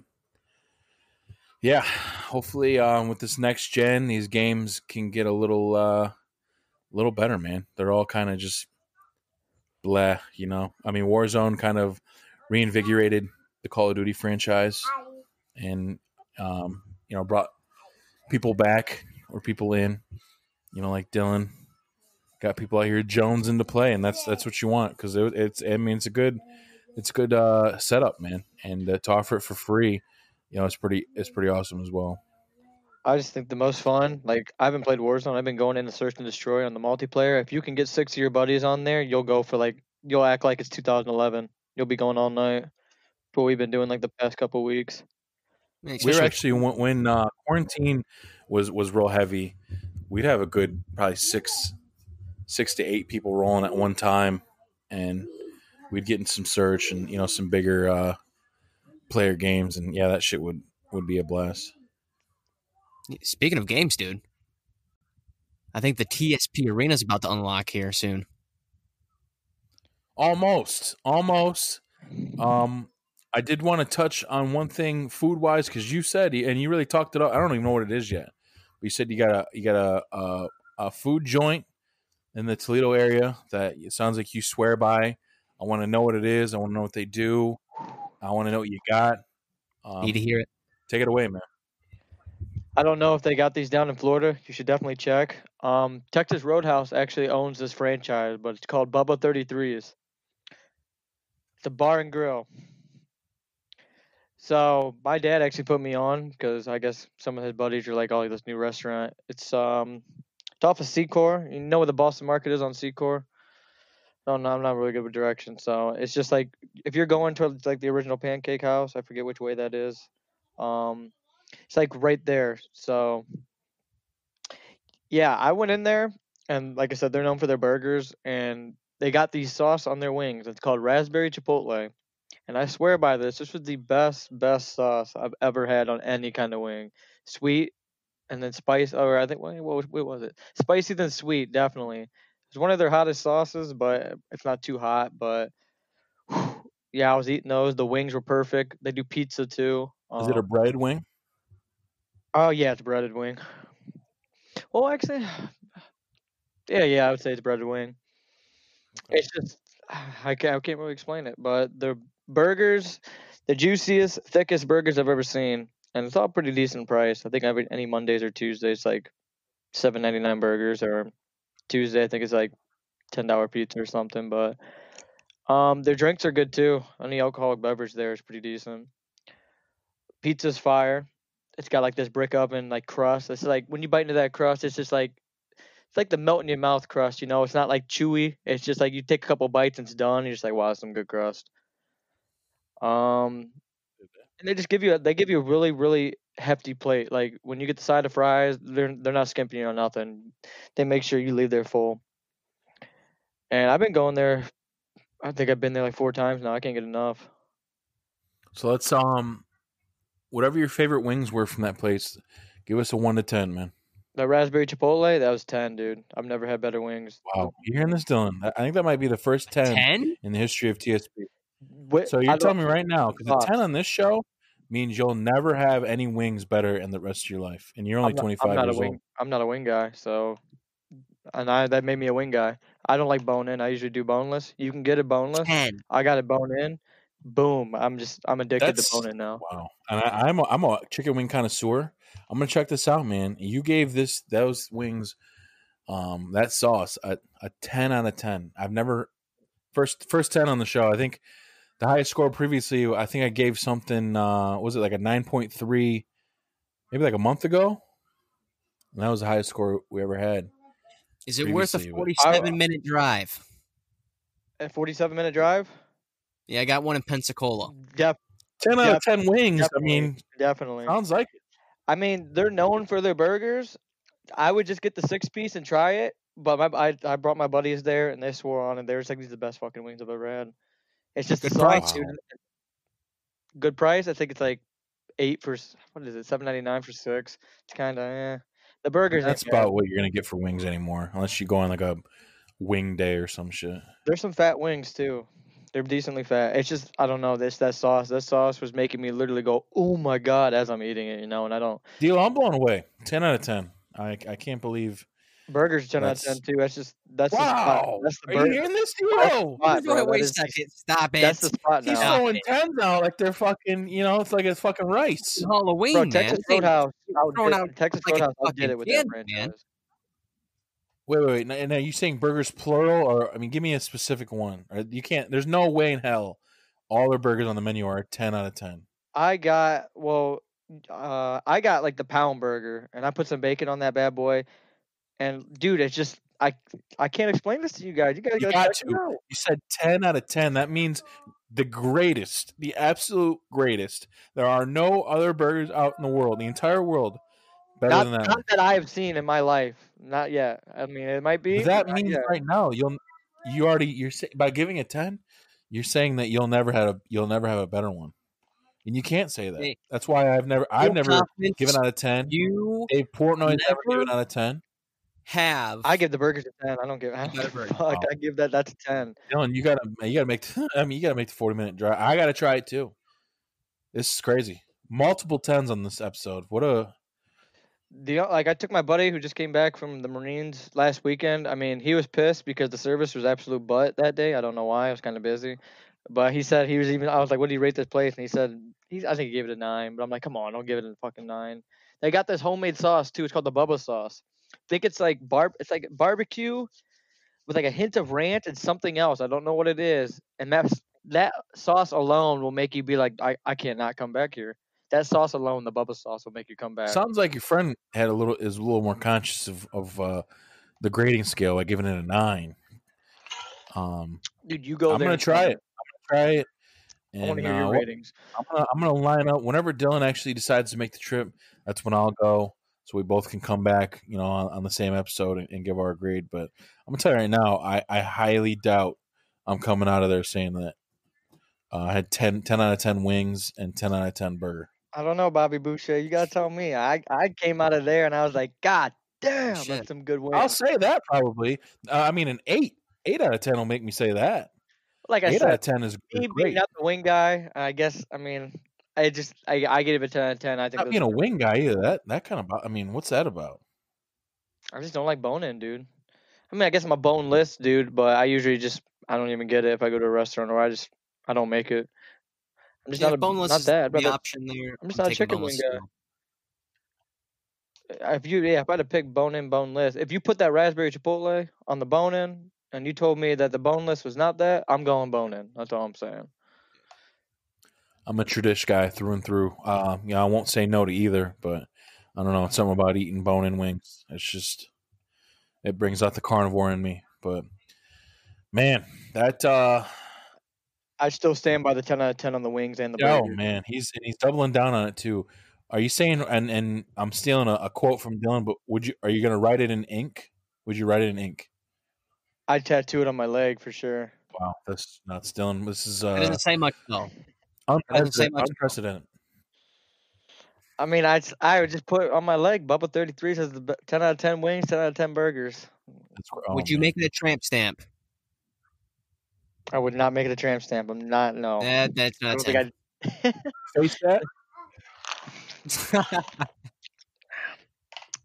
yeah, hopefully with this next gen, these games can get a little better, man. They're all kind of just blah, I mean, Warzone kind of reinvigorated the Call of Duty franchise and, brought people back or people in, like Dylan. Got people out here Jones into play, and that's what you want, because it's a good setup, man. And to offer it for free, it's pretty awesome as well. I just think the most fun, like, I haven't played Warzone. I've been going into Search and Destroy on the multiplayer. If you can get 6 of your buddies on there, you'll act like it's 2011. You'll be going all night. That's what we've been doing, like, the past couple weeks. We were actually, when quarantine was real heavy, we'd have a good probably six to eight people rolling at one time. And we'd get in some search and, you know, some bigger player games. And, yeah, that shit would be a blast. Speaking of games, dude, I think the TSP Arena is about to unlock here soon. Almost. I did want to touch on one thing food-wise because you said, and you really talked it up. I don't even know what it is yet. But you said you got a food joint in the Toledo area that it sounds like you swear by. I want to know what it is. I want to know what they do. I want to know what you got. Need to hear it. Take it away, man. I don't know if they got these down in Florida. You should definitely check. Texas Roadhouse actually owns this franchise, but it's called Bubba 33's. It's a bar and grill. So my dad actually put me on because I guess some of his buddies are like, oh, this new restaurant. It's off of Secor. You know where the Boston Market is on Secor? No, I'm not really good with directions. So it's just like if you're going towards like the original Pancake House, I forget which way that is. It's like right there. So yeah, I went in there and like I said, they're known for their burgers and they got these sauce on their wings. It's called Raspberry Chipotle. And I swear by this. This was the best sauce I've ever had on any kind of wing. Sweet and then spice. Or I think, what was it? Spicy then sweet, definitely. It's one of their hottest sauces, but it's not too hot. But, yeah, I was eating those. The wings were perfect. They do pizza, too. Is it a breaded wing? Oh, yeah, it's a breaded wing. Well, actually, yeah, I would say it's a breaded wing. Okay. It's just, I can't really explain it, but they're... burgers, the juiciest, thickest burgers I've ever seen, and it's all pretty decent price. I think any Mondays or Tuesdays, like $7.99 burgers, or Tuesday I think it's like $10 pizza or something. But their drinks are good too. Any alcoholic beverage there is pretty decent. Pizza's fire. It's got like this brick oven like crust. It's like when you bite into that crust, it's just like it's like the melt in your mouth crust. You know, it's not like chewy. It's just like you take a couple bites and it's done. You're just like, wow, some good crust. And they give you a really, really hefty plate. Like when you get the side of fries, they're not skimping you on nothing. They make sure you leave there full. And I've been going there. I think I've been there like 4 times now. I can't get enough. So let's whatever your favorite wings were from that place, give us a 1 to 10, man. The Raspberry Chipotle, that was 10, dude. I've never had better wings. Wow, you hearing this, Dylan? I think that might be the first 10 in the history of TSP. So you're telling me right now, because a 10 on this show means you'll never have any wings better in the rest of your life, and you're only 25 years old. I'm not a wing guy, so that made me a wing guy. I don't like bone in. I usually do boneless. You can get it boneless. 10. I got it bone in. Boom. I'm addicted to bone in now. Wow. And I'm a chicken wing connoisseur. I'm gonna check this out, man. You gave those wings, that sauce a 10 out of 10. I've never first 10 on the show. I think. The highest score previously, I think I gave something, was it like a 9.3, maybe like a month ago? And that was the highest score we ever had. Is it worth a 47-minute drive? A 47-minute drive? Yeah, I got one in Pensacola. 10 out of 10 wings. I mean, definitely. Sounds like it. I mean, they're known for their burgers. I would just get the 6-piece and try it, but I brought my buddies there, and they swore on it. They were like, these are the best fucking wings I've ever had. It's just a price, dude. Good price. I think it's like 8 for what is it? $7.99 for 6. It's kind of the burgers. That's about what you're gonna get for wings anymore, unless you go on like a wing day or some shit. There's some fat wings too. They're decently fat. It's just I don't know that sauce. That sauce was making me literally go, oh my god, as I'm eating it, you know. And I don't. Deal. I'm blown away. 10 out of 10. I can't believe. Burgers 10 out of 10 too. That's wow. That's the Are you hearing this? Yo, wait a second. Stop it. That's the spot now. He's throwing 10s out like they're fucking. You know, it's like it's fucking rice. It's Halloween, bro, man. Texas Roadhouse. Texas Roadhouse. I'll get it with that brand. Wait. Now you saying burgers plural, or I mean, give me a specific one. You can't. There's no way in hell all their burgers on the menu are 10 out of 10. I got like the pound burger, and I put some bacon on that bad boy. And, dude, it's just – I can't explain this to you guys. You got to. You said 10 out of 10. That means the greatest, the absolute greatest. There are no other burgers out in the world, the entire world, better than that. Not that I have seen in my life. Not yet. I mean, it might be. That means right now you already – by giving a 10, You're saying that you'll never have a better one, and you can't say that. Hey, that's why I've never given out a 10. You, Dave Portnoy's never given out a 10. Have I give the burgers a 10? I don't give. Fuck, I give that. That's a 10. Dylan, you gotta make. You gotta make the 40-minute drive. I gotta try it too. This is crazy. Multiple 10s on this episode. What a. I took my buddy who just came back from the Marines last weekend. I mean, he was pissed because the service was absolute butt that day. I don't know why. I was kind of busy, but he said he was even. I was like, "What do you rate this place?" And he said, I think he gave it a 9." But I'm like, "Come on, don't give it a fucking 9." They got this homemade sauce too. It's called the Bubba sauce. I think it's like It's like barbecue with like a hint of ranch and something else. I don't know what it is. And that sauce alone will make you be like, "I can't not come back here." That sauce alone, the Bubba sauce, will make you come back. Sounds like your friend is a little more conscious of the grading scale, like giving it a 9. Dude, you go. I'm gonna try it. And, I want to hear your ratings. I'm gonna line up whenever Dylan actually decides to make the trip. That's when I'll go, so we both can come back, you know, on the same episode and give our grade. But I'm gonna tell you right now, I highly doubt I'm coming out of there saying that I had 10 out of 10 wings and 10 out of 10 burger. I don't know, Bobby Boucher. You gotta tell me. I came out of there and I was like, God damn, shit. That's some good wings. I'll say that probably. I mean, an 8 out of 10 will make me say that. Like I said, 8 out of 10 is great. Being not the wing guy, I guess. I mean, I give it a 10 out of 10. I think not being a wing guy either. That kind of. I mean, what's that about? I just don't like bone in, dude. I mean, I guess I'm a boneless dude, but I usually just I don't even get it if I go to a restaurant or I don't make it. I'm just not boneless. Not that. The option there. I'm just not a chicken wing guy. If I had to pick bone in, boneless. If you put that raspberry chipotle on the bone in, and you told me that the boneless was not that, I'm going bone in. That's all I'm saying. I'm a tradish guy through and through. I won't say no to either, but I don't know. It's something about eating bone in wings. It's just it brings out the carnivore in me. But man, that. I still stand by the 10 out of 10 on the wings and the burger. Oh, man. He's doubling down on it, too. Are you saying, and I'm stealing a quote from Dylan, but are you going to write it in ink? Would you write it in ink? I'd tattoo it on my leg for sure. Wow. That's not Dylan. This is. It doesn't say much, though. Unprecedented. I mean, I would just put it on my leg. Bubba 33 says the 10 out of 10 wings, 10 out of 10 burgers. Would you make it a tramp stamp? I would not make it a tramp stamp. I'm not. No, that's not. Face that.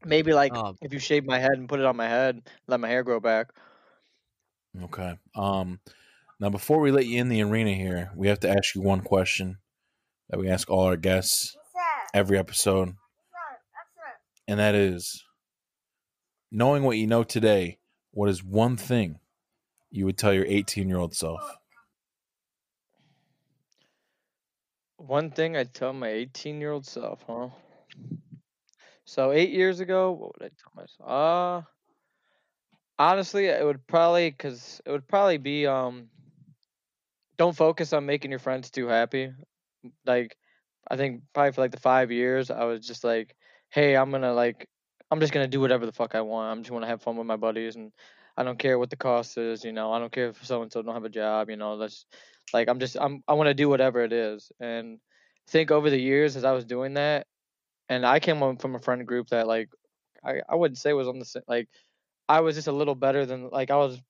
Maybe like if you shave my head and put it on my head, let my hair grow back. Okay. Now before we let you in the arena here, we have to ask you one question that we ask all our guests every episode, and that is, knowing what you know today, what is one thing you would tell your 18-year-old self? One thing I'd tell my 18-year-old self, huh? So 8 years ago, what would I tell myself? Honestly, it would probably be don't focus on making your friends too happy. Like, I think probably for like the 5 years, I was just like, hey, I'm just going to do whatever the fuck I want. I'm just want to have fun with my buddies and I don't care what the cost is, you know. I don't care if so and so don't have a job, you know. That's like I want to do whatever it is. And I think over the years as I was doing that, and I came from a friend group that like I wouldn't say was on the like I was just a little better than like I was,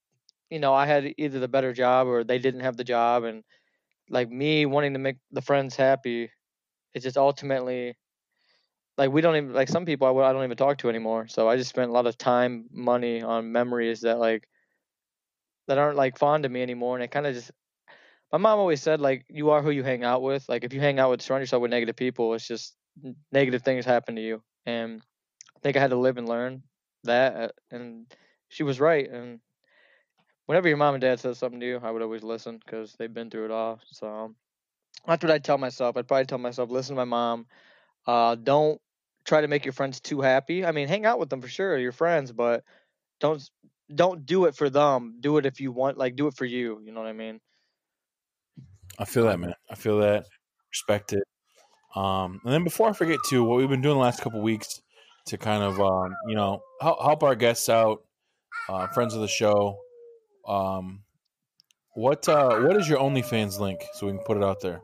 you know. I had either the better job or they didn't have the job, and like me wanting to make the friends happy, it's just ultimately. Like we don't even like some people I don't even talk to anymore. So I just spent a lot of time, money on memories that aren't like fond of me anymore. And it kind of just, my mom always said like you are who you hang out with. Like if you hang out with surround yourself with negative people, it's just negative things happen to you. And I think I had to live and learn that. And she was right. And whenever your mom and dad says something to you, I would always listen because they've been through it all. So that's what I tell myself. I'd probably tell myself, listen to my mom. Don't try to make your friends too happy. I mean, hang out with them for sure, your friends, but don't do it for them. Do it if you want, like do it for you. You know what I mean? I feel that, man. I feel that. Respect it. And then before I forget too, what we've been doing the last couple of weeks to kind of, you know, help our guests out, friends of the show, What is your OnlyFans link so we can put it out there?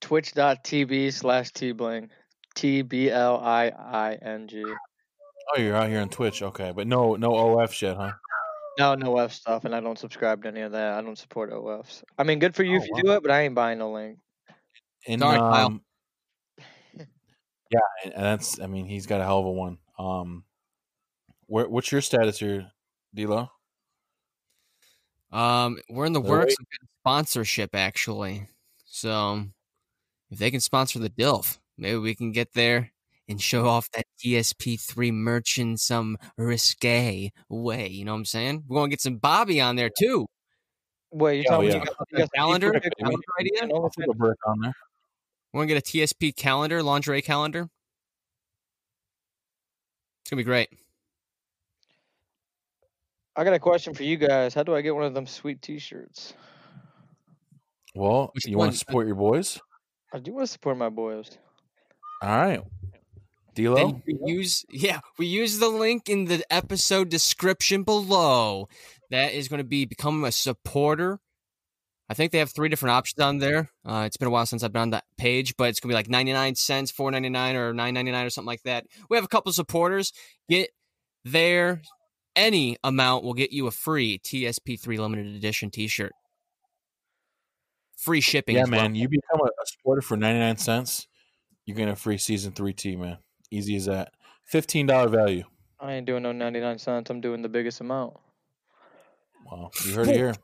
Twitch.tv/tbling. TBLIING. Oh, you're out here on Twitch. Okay, but no OF shit, huh? No, no OF stuff, and I don't subscribe to any of that. I don't support OFs. I mean, good for you if you do it, but I ain't buying no link. And, sorry, Kyle. Yeah, and that's, I mean, he's got a hell of a one. What's your status here, D-Lo? We're in the works of sponsorship, actually. So if they can sponsor the DILF, maybe we can get there and show off that DSP3 merch in some risque way. You know what I'm saying? We're going to get some Bobby on there, too. Wait, you're talking about a calendar? Calendar idea? I'll put a brick on there. We're going to get a TSP calendar, lingerie calendar. It's going to be great. I got a question for you guys. How do I get one of them sweet T-shirts? Well, you want to support your boys? I do want to support my boys. All right. D-Lo? We use the link in the episode description below. That is going to be become a supporter. I think they have 3 different options on there. It's been a while since I've been on that page, but it's going to be like 99 cents, $4.99, or $9.99 or something like that. We have a couple supporters. Get there. Any amount will get you a free TSP3 limited edition T-shirt. Free shipping. Yeah, man. Well. You become a supporter for 99 cents, you get a free Season 3 tee, man. Easy as that. $15 value. I ain't doing no 99 cents. I'm doing the biggest amount. Wow. You heard it here.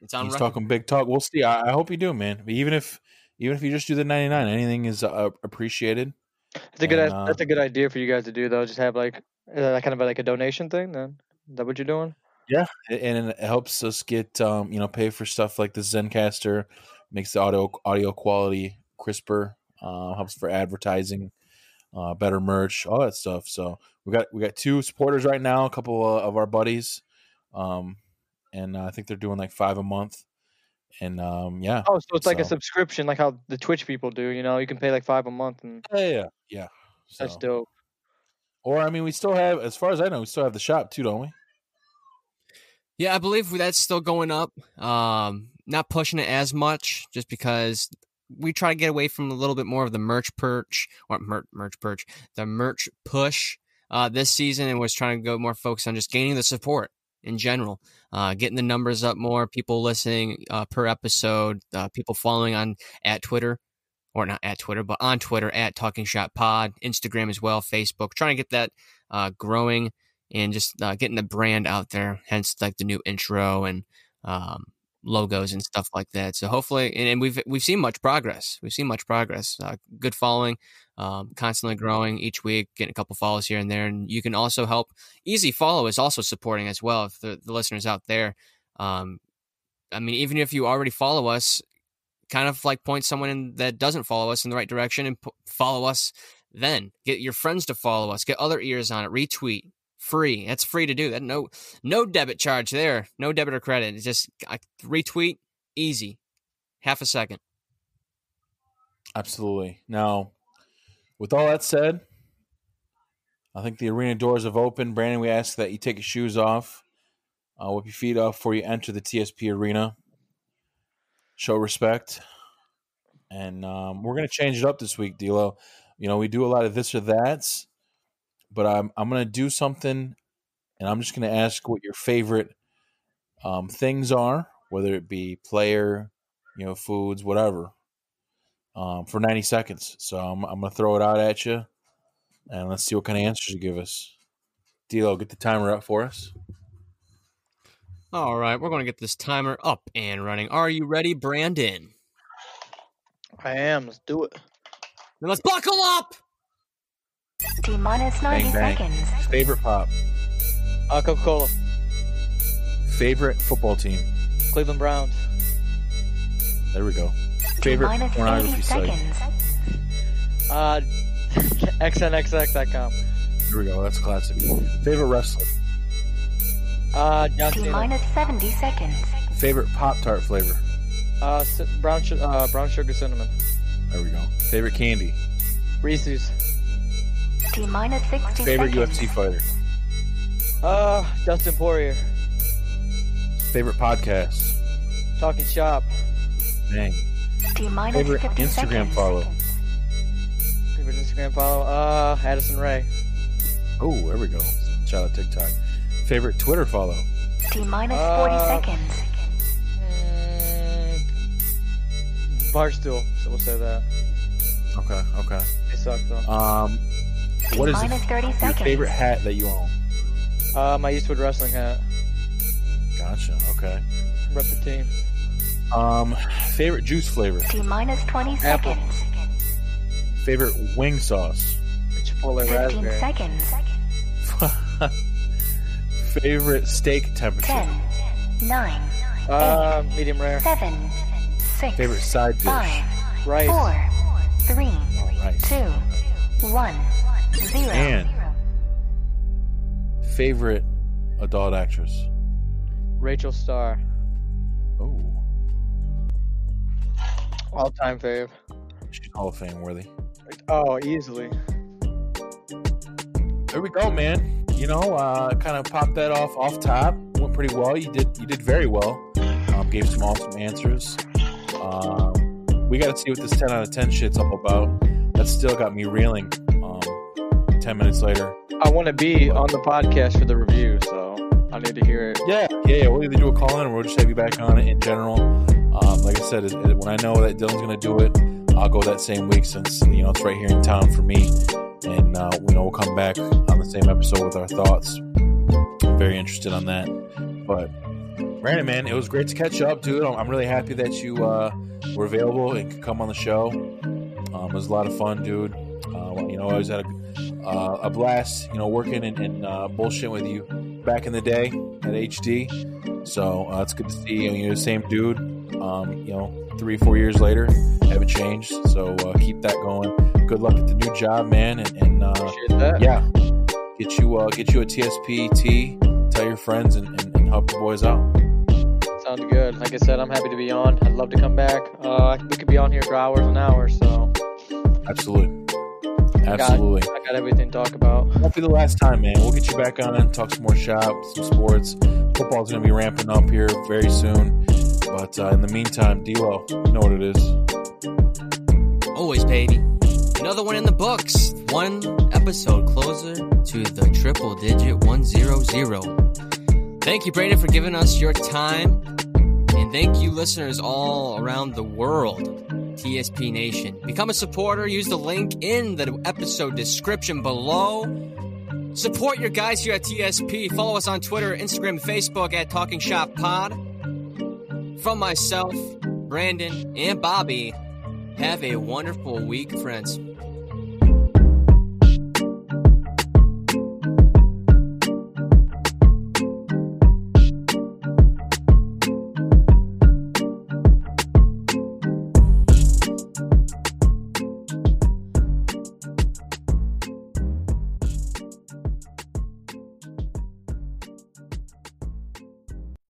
He's talking big talk. We'll see. I hope you do, man. Even if you just do the 99, anything is appreciated. That's a good idea for you guys to do, though. Just have kind of a donation thing. Then is that what you're doing? Yeah, and it helps us get pay for stuff like the ZenCaster, makes the audio quality crisper, helps for advertising, better merch, all that stuff. So we got 2 supporters right now, a couple of our buddies. And I think they're doing like 5 a month. And yeah. Oh, so it's like a subscription, like how the Twitch people do. You know, you can pay like 5 a month. And yeah. So. That's dope. Or I mean, we still have, as far as I know, we still have the shop too, don't we? Yeah, I believe that's still going up. Not pushing it as much, just because we try to get away from a little bit more of the merch push this season, and was trying to go more focused on just gaining the support. In general, getting the numbers up more, people listening per episode, people following on at Twitter, or not at Twitter, but on Twitter at Talking Shop Pod, Instagram as well, Facebook, trying to get that growing and just getting the brand out there, hence like the new intro and logos and stuff like that. So hopefully, and we've seen much progress. Good following, constantly growing each week, getting a couple follows here and there. And you can also help. Easy Follow is also supporting as well. If the listeners out there, I mean, even if you already follow us, kind of like point someone in that doesn't follow us in the right direction and follow us. Then get your friends to follow us. Get other ears on it. Retweet. Free. That's free to do that. No debit charge there. No debit or credit. It's just retweet. Easy. Half a second. Absolutely. Now, with all that said, I think the arena doors have opened. Brandon, we ask that you take your shoes off, whip your feet off before you enter the TSP arena. Show respect. And we're going to change it up this week, D-Lo. You know, we do a lot of this or that's. But I'm going to do something, and I'm just going to ask what your favorite things are, whether it be player, foods, whatever, for 90 seconds. So I'm going to throw it out at you, and let's see what kind of answers you give us. D-Lo, get the timer up for us. All right, we're going to get this timer up and running. Are you ready, Brandon? I am. Let's do it. Then let's buckle up. Minus 90 bang, bang. Seconds. Favorite pop? Coca-Cola. Favorite football team? Cleveland Browns. There we go. Favorite minus pornography site? XNXX.com. Here we go. That's classic. Favorite wrestler? John Cena. Minus 70 seconds. Favorite Pop-Tart flavor? Brown sugar cinnamon. There we go. Favorite candy? Reese's. Minus 60 favorite seconds. UFC fighter? Dustin Poirier. favorite podcast? Talking Shop. Dang. Favorite Instagram follow? Favorite Instagram follow? Addison Ray. Oh, there we go. Shout out TikTok. Favorite Twitter follow? T-minus 40 seconds. Barstool, so we'll say that. Okay, okay. They suck though. What is your favorite hat that you own? My Eastwood wrestling hat. Gotcha, okay. Rep the team. Favorite juice flavor? T-minus 20 seconds. Apple. Favorite wing sauce? Chipotle raspberry. 15 seconds. Favorite steak temperature? 10, 9, eight, medium rare. 7, 6, favorite side dish? 5, rice. 4, 3, rice. 2, 1, 0. And favorite adult actress? Rachel Starr. Oh. All-time fave. She's Hall of Fame worthy. Oh, easily. There we go, man. You know, kind of popped that off top. Went pretty well. You did very well. Gave some awesome answers. We got to see what this 10 out of 10 shit's all about. That still got me reeling 10 minutes later. I want to be on the podcast for the review, so I need to hear it. Yeah. We'll either do a call-in or we'll just have you back on it in general. Like I said, when I know that Dylan's going to do it, I'll go that same week since, you know, it's right here in town for me. And, you know, we'll come back on the same episode with our thoughts. I'm very interested on that. But, Brandon, man, it was great to catch up, dude. I'm really happy that you were available and could come on the show. It was a lot of fun, dude. You know, I was at a blast, you know, working and bullshitting with you back in the day at HD. So, it's good to see you're the same dude, you know, 3 or 4 years later. Haven't changed. So, keep that going. Good luck at the new job, man, and yeah, get you a TSPT. Tell your friends and help the boys out. Sounds good. Like I said, I'm happy to be on. I'd love to come back. We could be on here for hours and hours. So absolutely. I got everything to talk about. That'll be the last time, man. We'll get you back on. Talk some more shop, some sports. Football's gonna be ramping up here very soon. But in the meantime, D-Lo, you know what it is. Always, baby. Another one in the books. One episode closer to the triple digit 100. Thank you, Brandon, for giving us your time. And thank you, listeners all around the world. TSP Nation. Become a supporter. Use the link in the episode description below. Support your guys here at TSP. Follow us on Twitter, Instagram, Facebook at Talking Shop Pod. From myself, Brandon, and Bobby, have a wonderful week, friends.